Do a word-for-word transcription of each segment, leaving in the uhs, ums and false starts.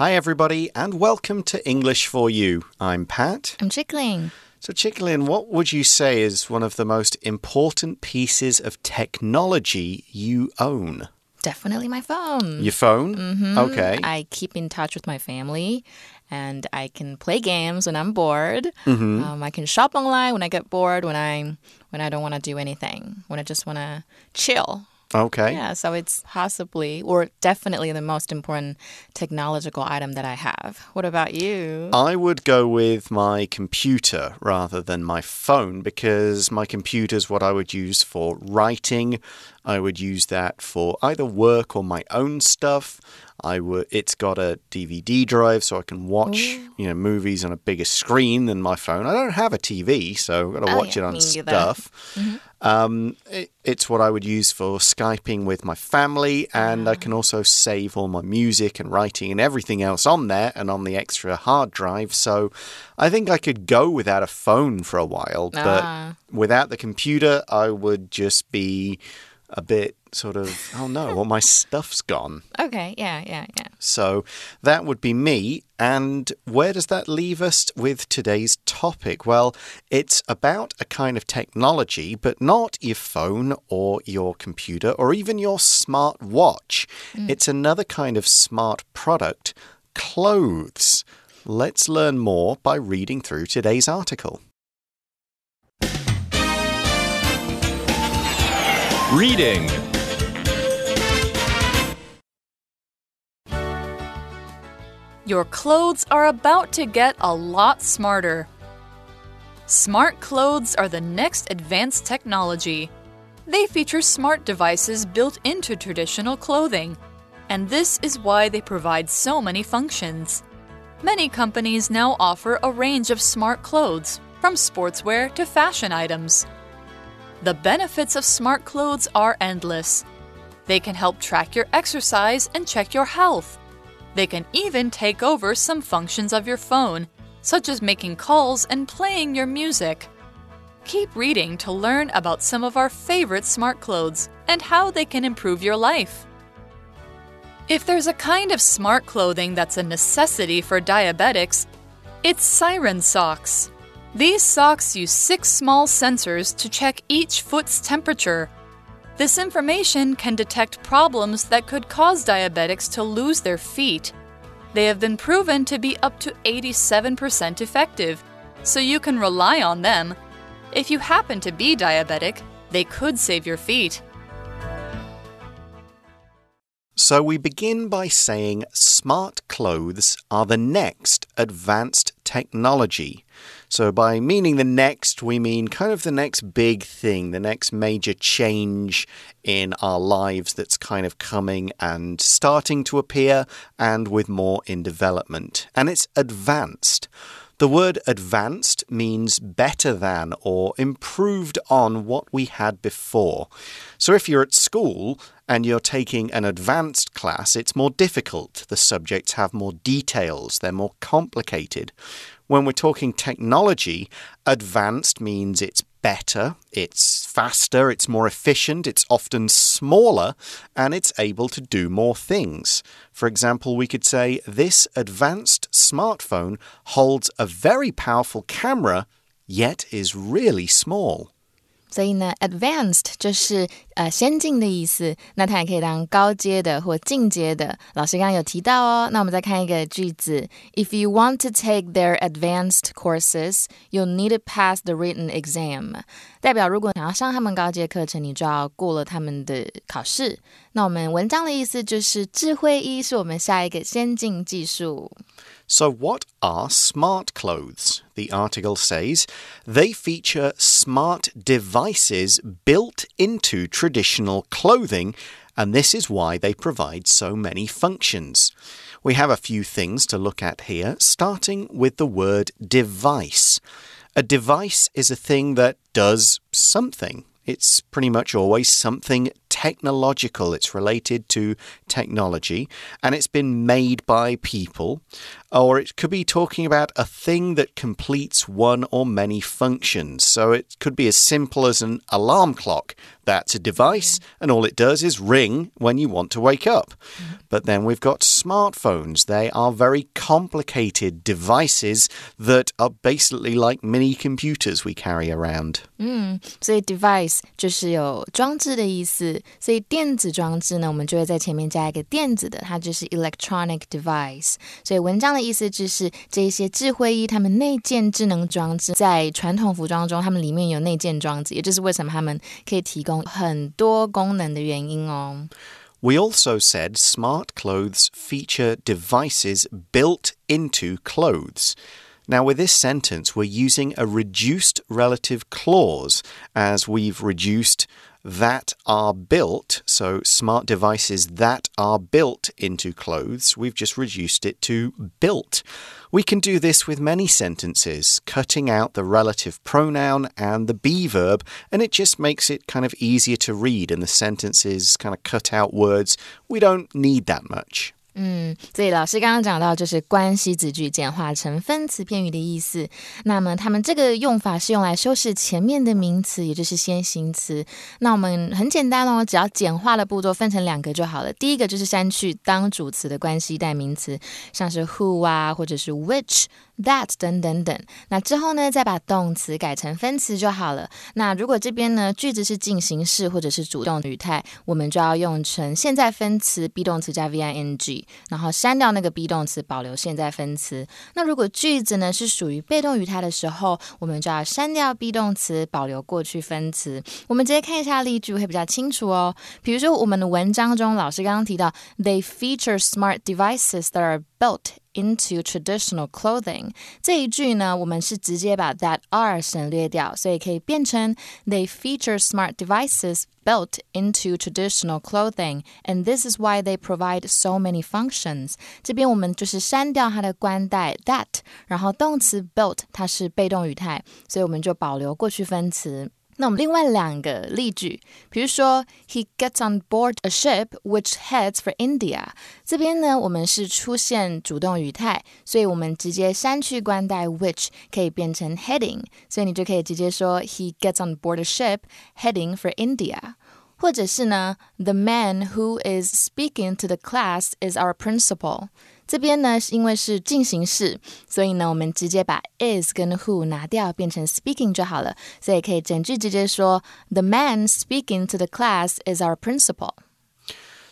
Hi, everybody, and welcome to English for You. I'm Pat. I'm Chick Ling. So, Chick Ling, what would you say is one of the most important pieces of technology you own? Definitely my phone. Your phone? Mm-hmm. Okay. I keep in touch with my family, and I can play games when I'm bored. Mm-hmm. Um, I can shop online when I get bored, when I, when I don't want to do anything, when I just want to chill.Okay. Yeah, so it's possibly or definitely the most important technological item that I have. What about you? I would go with my computer rather than my phone because my computer is what I would use for writing. I would use that for either work or my own stuff. I w- it's got a D V D drive so I can watch you know, movies on a bigger screen than my phone. I don't have a T V, so I've got to oh, watch yeah, it on stuff. Mm-hmm.Um, it, it's what I would use for Skyping with my family, and I can also save all my music and writing and everything else on there and on the extra hard drive. So I think I could go without a phone for a while, but ah. without the computer, I would just be a bit sort of, oh no, well, my stuff's gone. Okay, yeah, yeah, yeah. So that would be me. And where does that leave us with today's topic? Well, it's about a kind of technology, but not your phone or your computer or even your smart watch. Mm. It's another kind of smart product, clothes. Let's learn more by reading through today's article. Reading.Your clothes are about to get a lot smarter. Smart clothes are the next advanced technology. They feature smart devices built into traditional clothing, and this is why they provide so many functions. Many companies now offer a range of smart clothes, from sportswear to fashion items. The benefits of smart clothes are endless. They can help track your exercise and check your health.They can even take over some functions of your phone, such as making calls and playing your music. Keep reading to learn about some of our favorite smart clothes and how they can improve your life. If there's a kind of smart clothing that's a necessity for diabetics, it's Siren socks. These socks use six small sensors to check each foot's temperature.This information can detect problems that could cause diabetics to lose their feet. They have been proven to be up to eighty-seven percent effective, so you can rely on them. If you happen to be diabetic, they could save your feet. So we begin by saying smart clothes are the next advanced technology.So by meaning the next, we mean kind of the next big thing, the next major change in our lives that's kind of coming and starting to appear and with more in development. And it's advanced. The word advanced means better than or improved on what we had before. So if you're at school...and you're taking an advanced class, it's more difficult. The subjects have more details. They're more complicated. When we're talking technology, advanced means it's better, it's faster, it's more efficient, it's often smaller, and it's able to do more things. For example, we could say, this advanced smartphone holds a very powerful camera, yet is really small.所以呢 advanced 就是、呃、先进的意思那它也可以当高阶的或进阶的老师刚刚有提到哦那我们再看一个句子 If you want to take their advanced courses, you'll need to pass the written exam 代表如果想要上他们高阶课程你就要过了他们的考试那我们文章的意思就是智慧衣是我们下一个先进技术So what are smart clothes? The article says they feature smart devices built into traditional clothing, and this is why they provide so many functions. We have a few things to look at here, starting with the word device. A device is a thing that does something. It's pretty much always something technological. It's related to technology, and it's been made by people. or it could be talking about a thing that completes one or many functions. So it could be as simple as an alarm clock. That's a device, and all it does is ring when you want to wake up. Mm-hmm. But then we've got smartphones. They are very complicated devices that are basically like mini computers we carry around. 嗯，所以 device 就是有装置的意思。所以电子装置呢，我们就会在前面加一个电子的，它就是 electronic device。所以文章的意思就是这些智慧衣，它们内建智能装置，在传统服装中，它们里面有内建装置，也就是为什么它们可以提供很多功能的原因哦。We also said smart clothes feature devices built into clothes. Now, with this sentence, we're using a reduced relative clause as we've reduced that are built. So smart devices that are built into clothes, we've just reduced it to built. We can do this with many sentences, cutting out the relative pronoun and the be verb, and it just makes it kind of easier to read, and the sentences kind of cut out words we don't need that much. 嗯，所以老师刚刚讲到就是关系子句简化成分词片语的意思。那么他们这个用法是用来修饰前面的名词，也就是先行词。那我们很简单哦，只要简化的步骤分成两个就好了。第一个就是删去当主词的关系代名词，像是 who 啊，或者是 which、that 等等等。那之后呢，再把动词改成分词就好了。那如果这边呢句子是进行式或者是主动语态，我们就要用成现在分词 be 动词加 V I N G。然后删掉那个 be 动词，保留现在分词。那如果句子呢是属于被动语态的时候，我们就要删掉 be 动词，保留过去分词。我们直接看一下例句会比较清楚哦。比如说我们的文章中，老师刚刚提到 They feature smart devices that are built into traditional clothing. 这一句呢，我们是直接把 that are 省略掉，所以可以变成 They feature smart devices built into traditional clothing, and this is why they provide so many functions. 这边我们就是删掉它的冠带 that， 然后动词 built 它是被动语态，所以我们就保留过去分词。那我们另外两个例句，比如说 He gets on board a ship which heads for India. 这边呢，我们是出现主动语态，所以我们直接删去冠带 which 可以变成 heading， 所以你就可以直接说 He gets on board a ship heading for India。或者是呢 The man who is speaking to the class is our principal. 这边呢因为是进行式，所以呢我们直接把 is 跟 who 拿掉，变成 speaking 就好了，所以可以整句直接说 The man speaking to the class is our principal.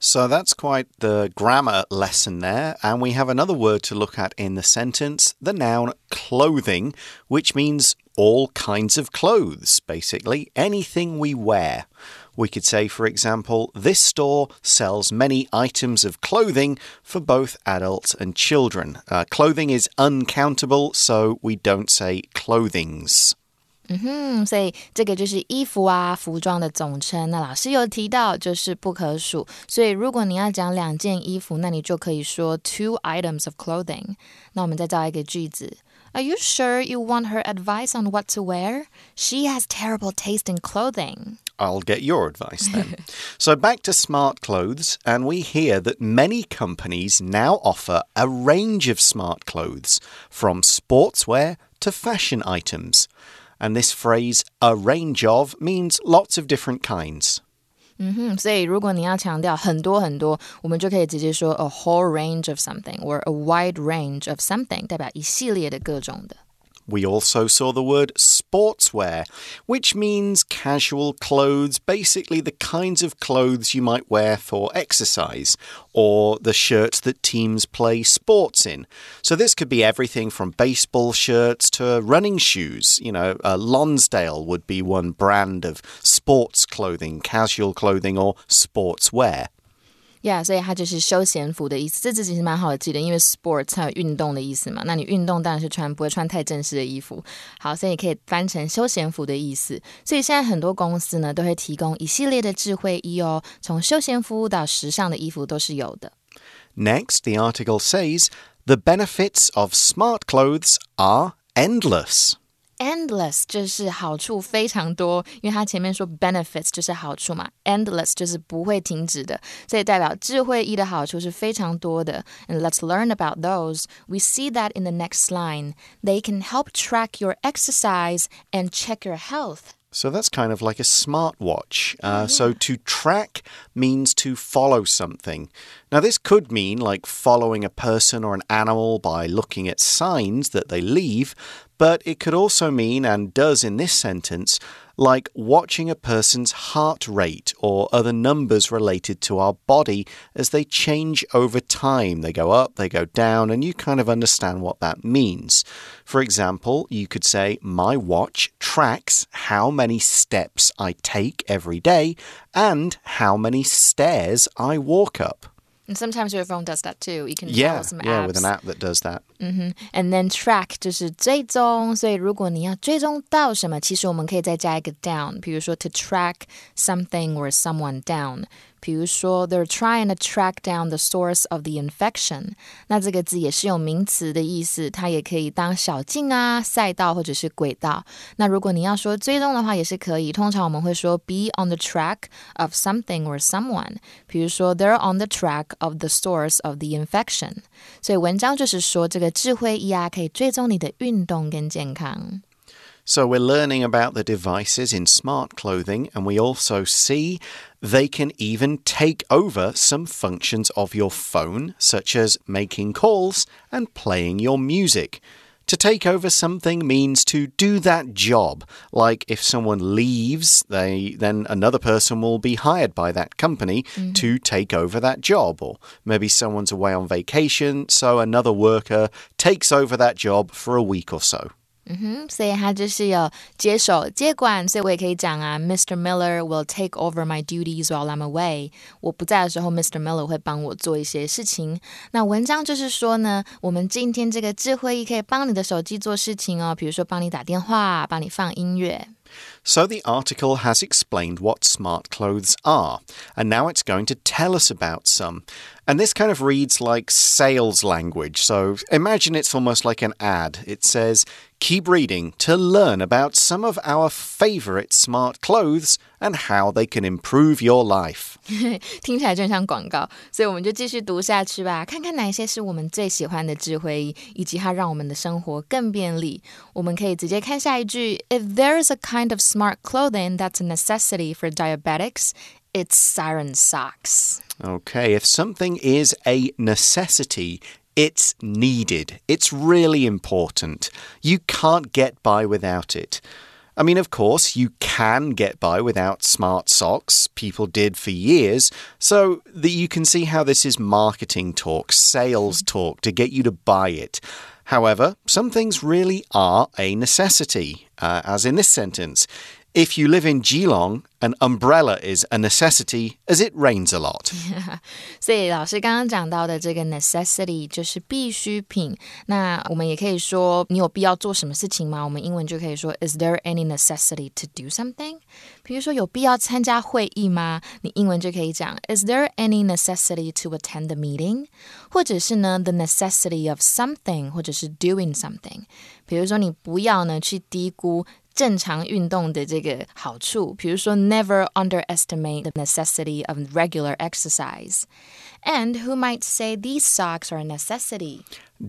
So that's quite the grammar lesson there, and we have another word to look at in the sentence, the noun clothing, which means all kinds of clothes, basically anything we wear.We could say, for example, this store sells many items of clothing for both adults and children. Uh, clothing is uncountable, so we don't say clothings.嗯哼，所以这个就是衣服啊，服装的总称。那老师有提到就是不可数，所以如果你要讲两件衣服，那你就可以说 two items of clothing。那我们再造一个句子。Are you sure you want her advice on what to wear? She has terrible taste in clothing. I'll get your advice then. So back to smart clothes, and we hear that many companies now offer a range of smart clothes, from sportswear to fashion items. And this phrase, a range of, means lots of different kinds.嗯哼，所以如果你要强调很多很多，我们就可以直接说 a whole range of something or a wide range of something， 代表一系列的各种的。We also saw the word sportswear, which means casual clothes, basically the kinds of clothes you might wear for exercise, or the shirts that teams play sports in. So this could be everything from baseball shirts to running shoes. You know, uh, Lonsdale would be one brand of sports clothing, casual clothing, or sportswear.Yeah, 所以它就是休闲服的意思。这字其实蛮好记的，因为 sports 它有运动的意思嘛。那你运动当然是穿不会穿太正式的衣服。好，所以你可以翻成休闲服的意思。所以现在很多公司呢都会提供一系列的智慧衣哦，从休闲服到时尚的衣服都是有的。Next, the article says the benefits of smart clothes are endless. endless 就是好处非常多，因为它前面说 benefits 就是好处嘛， endless 就是不会停止的，所以代表智慧衣的好处是非常多的。 And let's learn about those. We see that in the next line. They can help track your exercise and check your health.So that's kind of like a smartwatch. Uh, yeah. So to track means to follow something. Now, this could mean like following a person or an animal by looking at signs that they leave, but it could also mean, and does in this sentence, like watching a person's heart rate or other numbers related to our body as they change over time. They go up, they go down, and you kind of understand what that means. For example, you could say, my watch tracks how many steps I take every day and how many stairs I walk up.And sometimes your phone does that too. You can yeah, follow some apps. Yeah, with an app that does that. Mm-hmm. And then track 就是追踪，所以如果你要追踪到什么，其实我们可以再加一个 down. 比如说 to track something or someone down.比如说 they're trying to track down the source of the infection. 那这个字也是有名词的意思，它也可以当小径啊、赛道或者是轨道。那如果你要说追踪的话也是可以，通常我们会说 be on the track of something or someone. 比如说 they're on the track of the source of the infection. 所以文章就是说这个智慧衣啊可以追踪你的运动跟健康。So we're learning about the devices in smart clothing, and we also see they can even take over some functions of your phone, such as making calls and playing your music. To take over something means to do that job. Like if someone leaves, they, then another person will be hired by that company mm-hmm. to take over that job. Or maybe someone's away on vacation, so another worker takes over that job for a week or so.Mm-hmm, 所以他就是有接手接管，所以我也可以讲啊 Mister Miller will take over my duties while I'm away. 我不在的时候 Mister Miller 会帮我做一些事情。那文章就是说呢，我们今天这个智慧衣可以帮你的手机做事情哦，比如说帮你打电话，帮你放音乐。So the article has explained what smart clothes are, and now it's going to tell us about some. And this kind of reads like sales language, so imagine it's almost like an ad. It says, keep reading to learn about some of our favorite smart clothes and how they can improve your life. 听起来就像广告，所以我们就继续读下去吧，看看哪些是我们最喜欢的智慧衣，以及它让我们的生活更便利。我们可以直接看下一句 If there's a kind of smart clothing that's a necessity for diabetics, it's Siren socks. Okay, if something is a necessity, it's needed. It's really important. You can't get by without it.I mean, of course, you can get by without smart socks. People did for years. So that you can see how this is marketing talk, sales talk to get you to buy it. However, some things really are a necessity, uh, as in this sentence. If you live in Geelong, an umbrella is a necessity as it rains a lot. Yeah. 所以老师刚刚讲到的这个 necessity 就是必需品。那我们也可以说你有必要做什么事情吗？我们英文就可以说 Is there any necessity to do something? 比如说有必要参加会议吗？你英文就可以讲 Is there any necessity to attend the meeting? 或者是呢 The necessity of something 或者是 doing something. 比如说你不要呢去低估正常运动的这个好处，比如说 never underestimate the necessity of regular exercise. And who might say these socks are a necessity?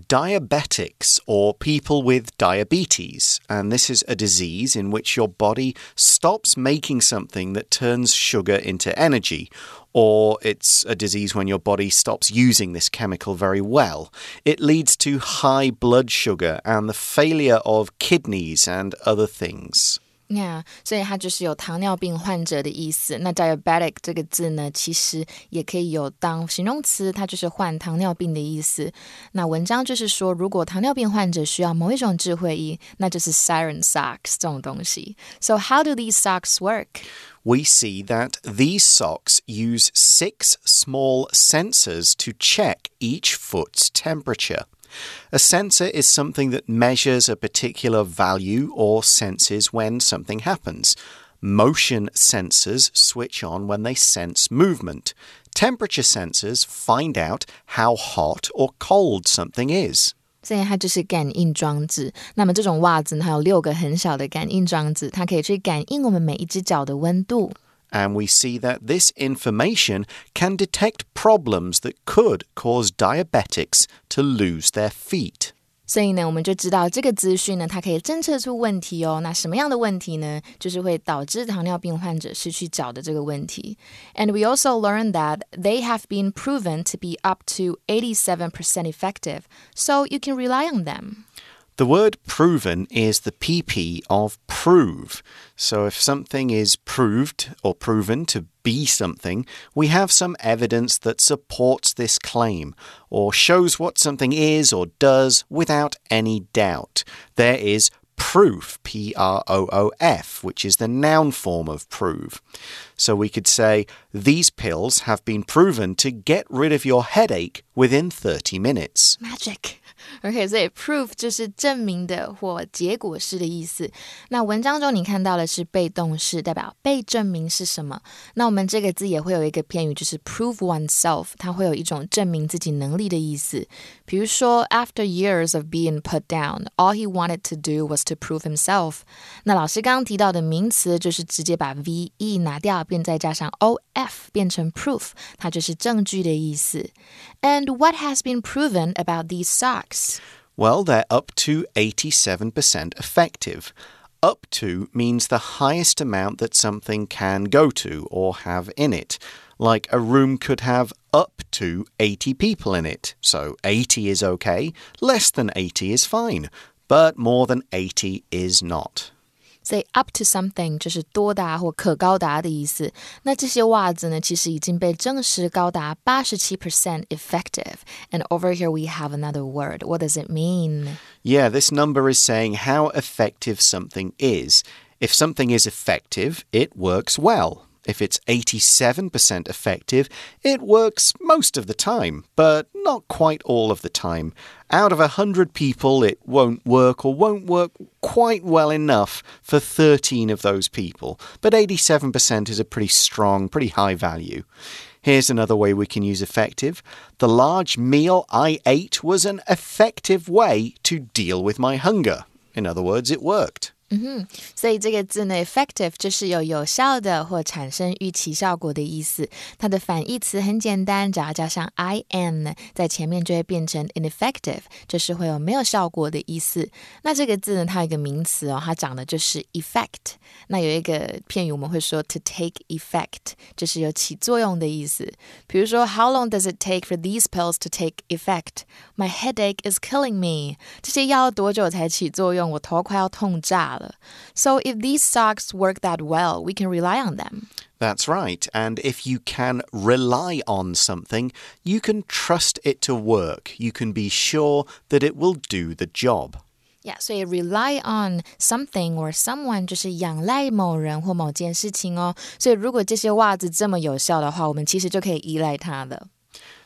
Diabetics, or people with diabetes. And this is a disease in which your body stops making something that turns sugar into energy.Or it's a disease when your body stops using this chemical very well. It leads to high blood sugar and the failure of kidneys and other things.Yeah, 所以它就是有糖尿病患者的意思。那 diabetic 这个字呢，其实也可以有当形容词，它就是患糖尿病的意思。那文章就是说，如果糖尿病患者需要某一种智慧衣，那就是 siren socks 这种东西。So how do these socks work? We see that these socks use six small sensors to check each foot's temperature.A sensor is something that measures a particular value or senses when something happens. Motion sensors switch on when they sense movement. Temperature sensors find out how hot or cold something is. 所以它就是感应装置。那么这种袜子呢，它有六个很小的感应装置，它可以去感应我们每一只脚的温度。And we see that this information can detect problems that could cause diabetics to lose their feet.所以呢，我们就知道这个资讯呢，它可以侦测出问题哦。那什么样的问题呢？就是会导致糖尿病患者失去脚的这个问题。And we also learned that they have been proven to be up to eighty-seven percent effective, so you can rely on them. The word proven is the P P of prove. So if something is proved or proven to be something, we have some evidence that supports this claim or shows what something is or does without any doubt. There is proof, P R O O F, which is the noun form of prove. So we could say, these pills have been proven to get rid of your headache within thirty minutes. Magic.OK, 所以 proof 就是证明的或结果式的意思。那文章中你看到的是被动式，代表被证明是什么。那我们这个字也会有一个片语，就是 prove oneself， 它会有一种证明自己能力的意思。比如说 after years of being put down, all he wanted to do was to prove himself. 那老师刚刚提到的名词就是直接把 V E 拿掉，并再加上 O F 变成 proof， 它就是证据的意思。And what has been proven about these socks?Well, they're up to eighty-seven percent effective. Up to means the highest amount that something can go to or have in it. Like a room could have up to eighty people in it. So eighty is okay, less than eighty is fine, but more than eighty is not.所以 up to something 就是多达或可高达的意思。那这些袜子呢，其实已经被证实高达 eighty-seven percent effective. And over here we have another word. What does it mean? Yeah, this number is saying how effective something is. If something is effective, it works well. If it's eighty-seven percent effective, it works most of the time, but not quite all of the time. Out of one hundred people, it won't work or won't work quite well enough for thirteen of those people. But eighty-seven percent is a pretty strong, pretty high value. Here's another way we can use effective. The large meal I ate was an effective way to deal with my hunger. In other words, it worked.嗯哼，所以这个字呢 effective 就是有有效的或产生预期效果的意思。它的反义词很简单，只要加上 in 在前面就会变成 ineffective， 就是会有没有效果的意思。那这个字呢，它有一个名词哦，它讲的就是 effect。那有一个片语我们会说 to take effect， 就是有起作用的意思。比如说 How long does it take for these pills to take effect? My headache is killing me. 这些药多久才起作用？我头快要痛炸了。So if these socks work that well, we can rely on them. That's right. And if you can rely on something, you can trust it to work. You can be sure that it will do the job.Yeah, 所以 rely on something or someone 就是仰赖某人或某件事情哦。所以如果这些袜子这么有效的话，我们其实就可以依赖它了。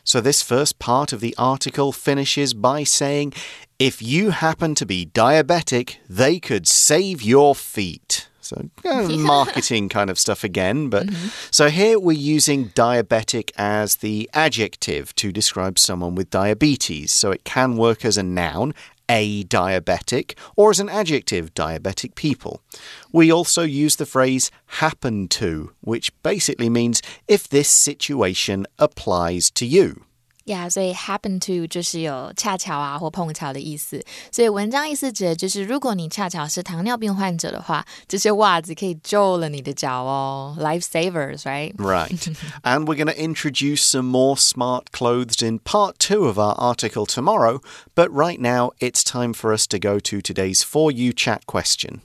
So this first part of the article finishes by saying...If you happen to be diabetic, they could save your feet. So uh, marketing kind of stuff again. But mm-hmm. So here we're using diabetic as the adjective to describe someone with diabetes. So it can work as a noun, a diabetic, or as an adjective, diabetic people. We also use the phrase happen to, which basically means if this situation applies to you.Yeah, 所以 happen to 就是有恰巧啊或碰巧的意思。所以文章意思指的就是如果你恰巧是糖尿病患者的话，这些袜子可以救了你的脚哦。Lifesavers, right? Right. And we're going to introduce some more smart clothes in part two of our article tomorrow. But right now, it's time for us to go to today's For You Chat question.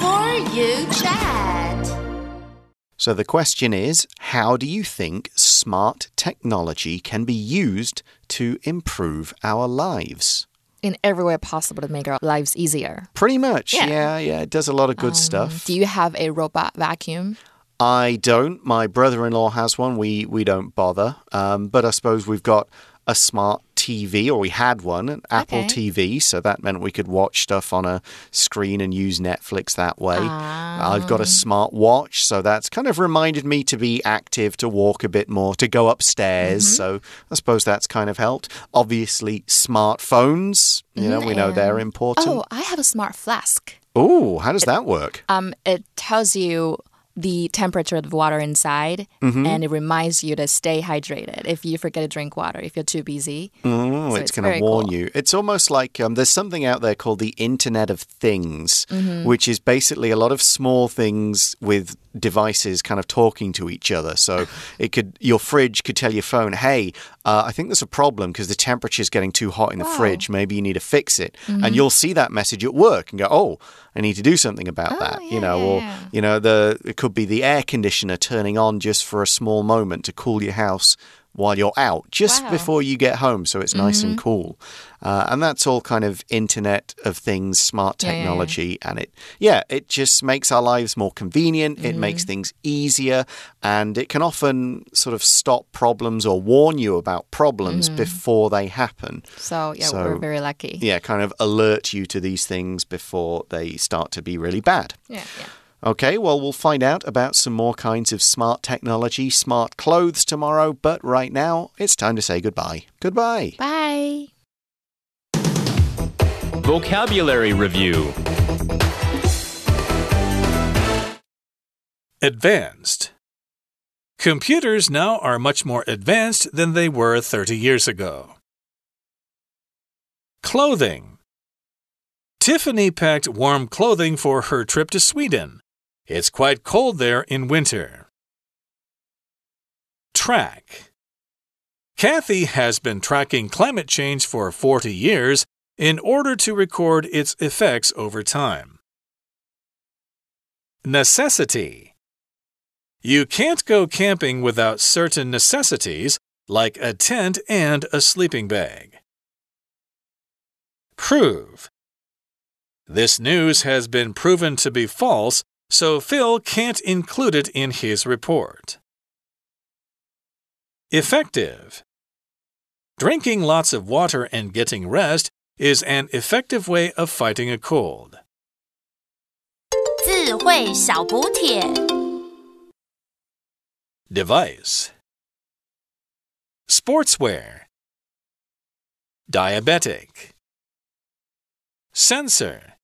For You Chat.So the question is, how do you think smart technology can be used to improve our lives? In every way possible to make our lives easier. Pretty much, yeah, yeah. yeah. It does a lot of good um, stuff. Do you have a robot vacuum?I don't. My brother-in-law has one. We, we don't bother. Um, but I suppose we've got a smart T V, or we had one, an Apple okay. T V, so that meant we could watch stuff on a screen and use Netflix that way. Ah. I've got a smart watch, so that's kind of reminded me to be active, to walk a bit more, to go upstairs. Mm-hmm. So I suppose that's kind of helped. Obviously, smartphones, you know, mm-hmm. we know they're important. Oh, I have a smart flask. Oh, how does it, that work? Um, it tells you the temperature of the water inside, mm-hmm. and it reminds you to stay hydrated if you forget to drink water, if you're too busy. Mm, so it's, it's going to warn cool. you. It's almost like um, there's something out there called the Internet of Things, mm-hmm. which is basically a lot of small things with devices kind of talking to each other. So it could, your fridge could tell your phone, hey, uh, I think there's a problem because the temperature is getting too hot in the wow. fridge. Maybe you need to fix it. Mm-hmm. And you'll see that message at work and go, oh, I need to do something about oh, that. Yeah, you know, yeah, yeah. or, you know, the, it could be the air conditioner turning on just for a small moment to cool your house while you're out, just wow. before you get home, so it's nice mm-hmm. and cool. Uh, and that's all kind of Internet of Things, smart technology. Yeah, yeah, yeah. And it, yeah, it just makes our lives more convenient. Mm-hmm. It makes things easier. And it can often sort of stop problems or warn you about problems mm-hmm. before they happen. So, yeah, so, we're very lucky. Yeah, kind of alert you to these things before they start to be really bad. Yeah, yeah. Okay, well, we'll find out about some more kinds of smart technology, smart clothes tomorrow. But right now, it's time to say goodbye. Goodbye. Bye. Vocabulary Review. Advanced. Computers now are much more advanced than they were thirty years ago. Clothing. Tiffany packed warm clothing for her trip to Sweden. It's quite cold there in winter. Track. Kathy has been tracking climate change for forty years in order to record its effects over time. Necessity. You can't go camping without certain necessities, like a tent and a sleeping bag. Prove. This news has been proven to be false, so Phil can't include it in his report. Effective. Drinking lots of water and getting rest is an effective way of fighting a cold. 智慧小补帖 Device. Sportswear. Diabetic. Sensor.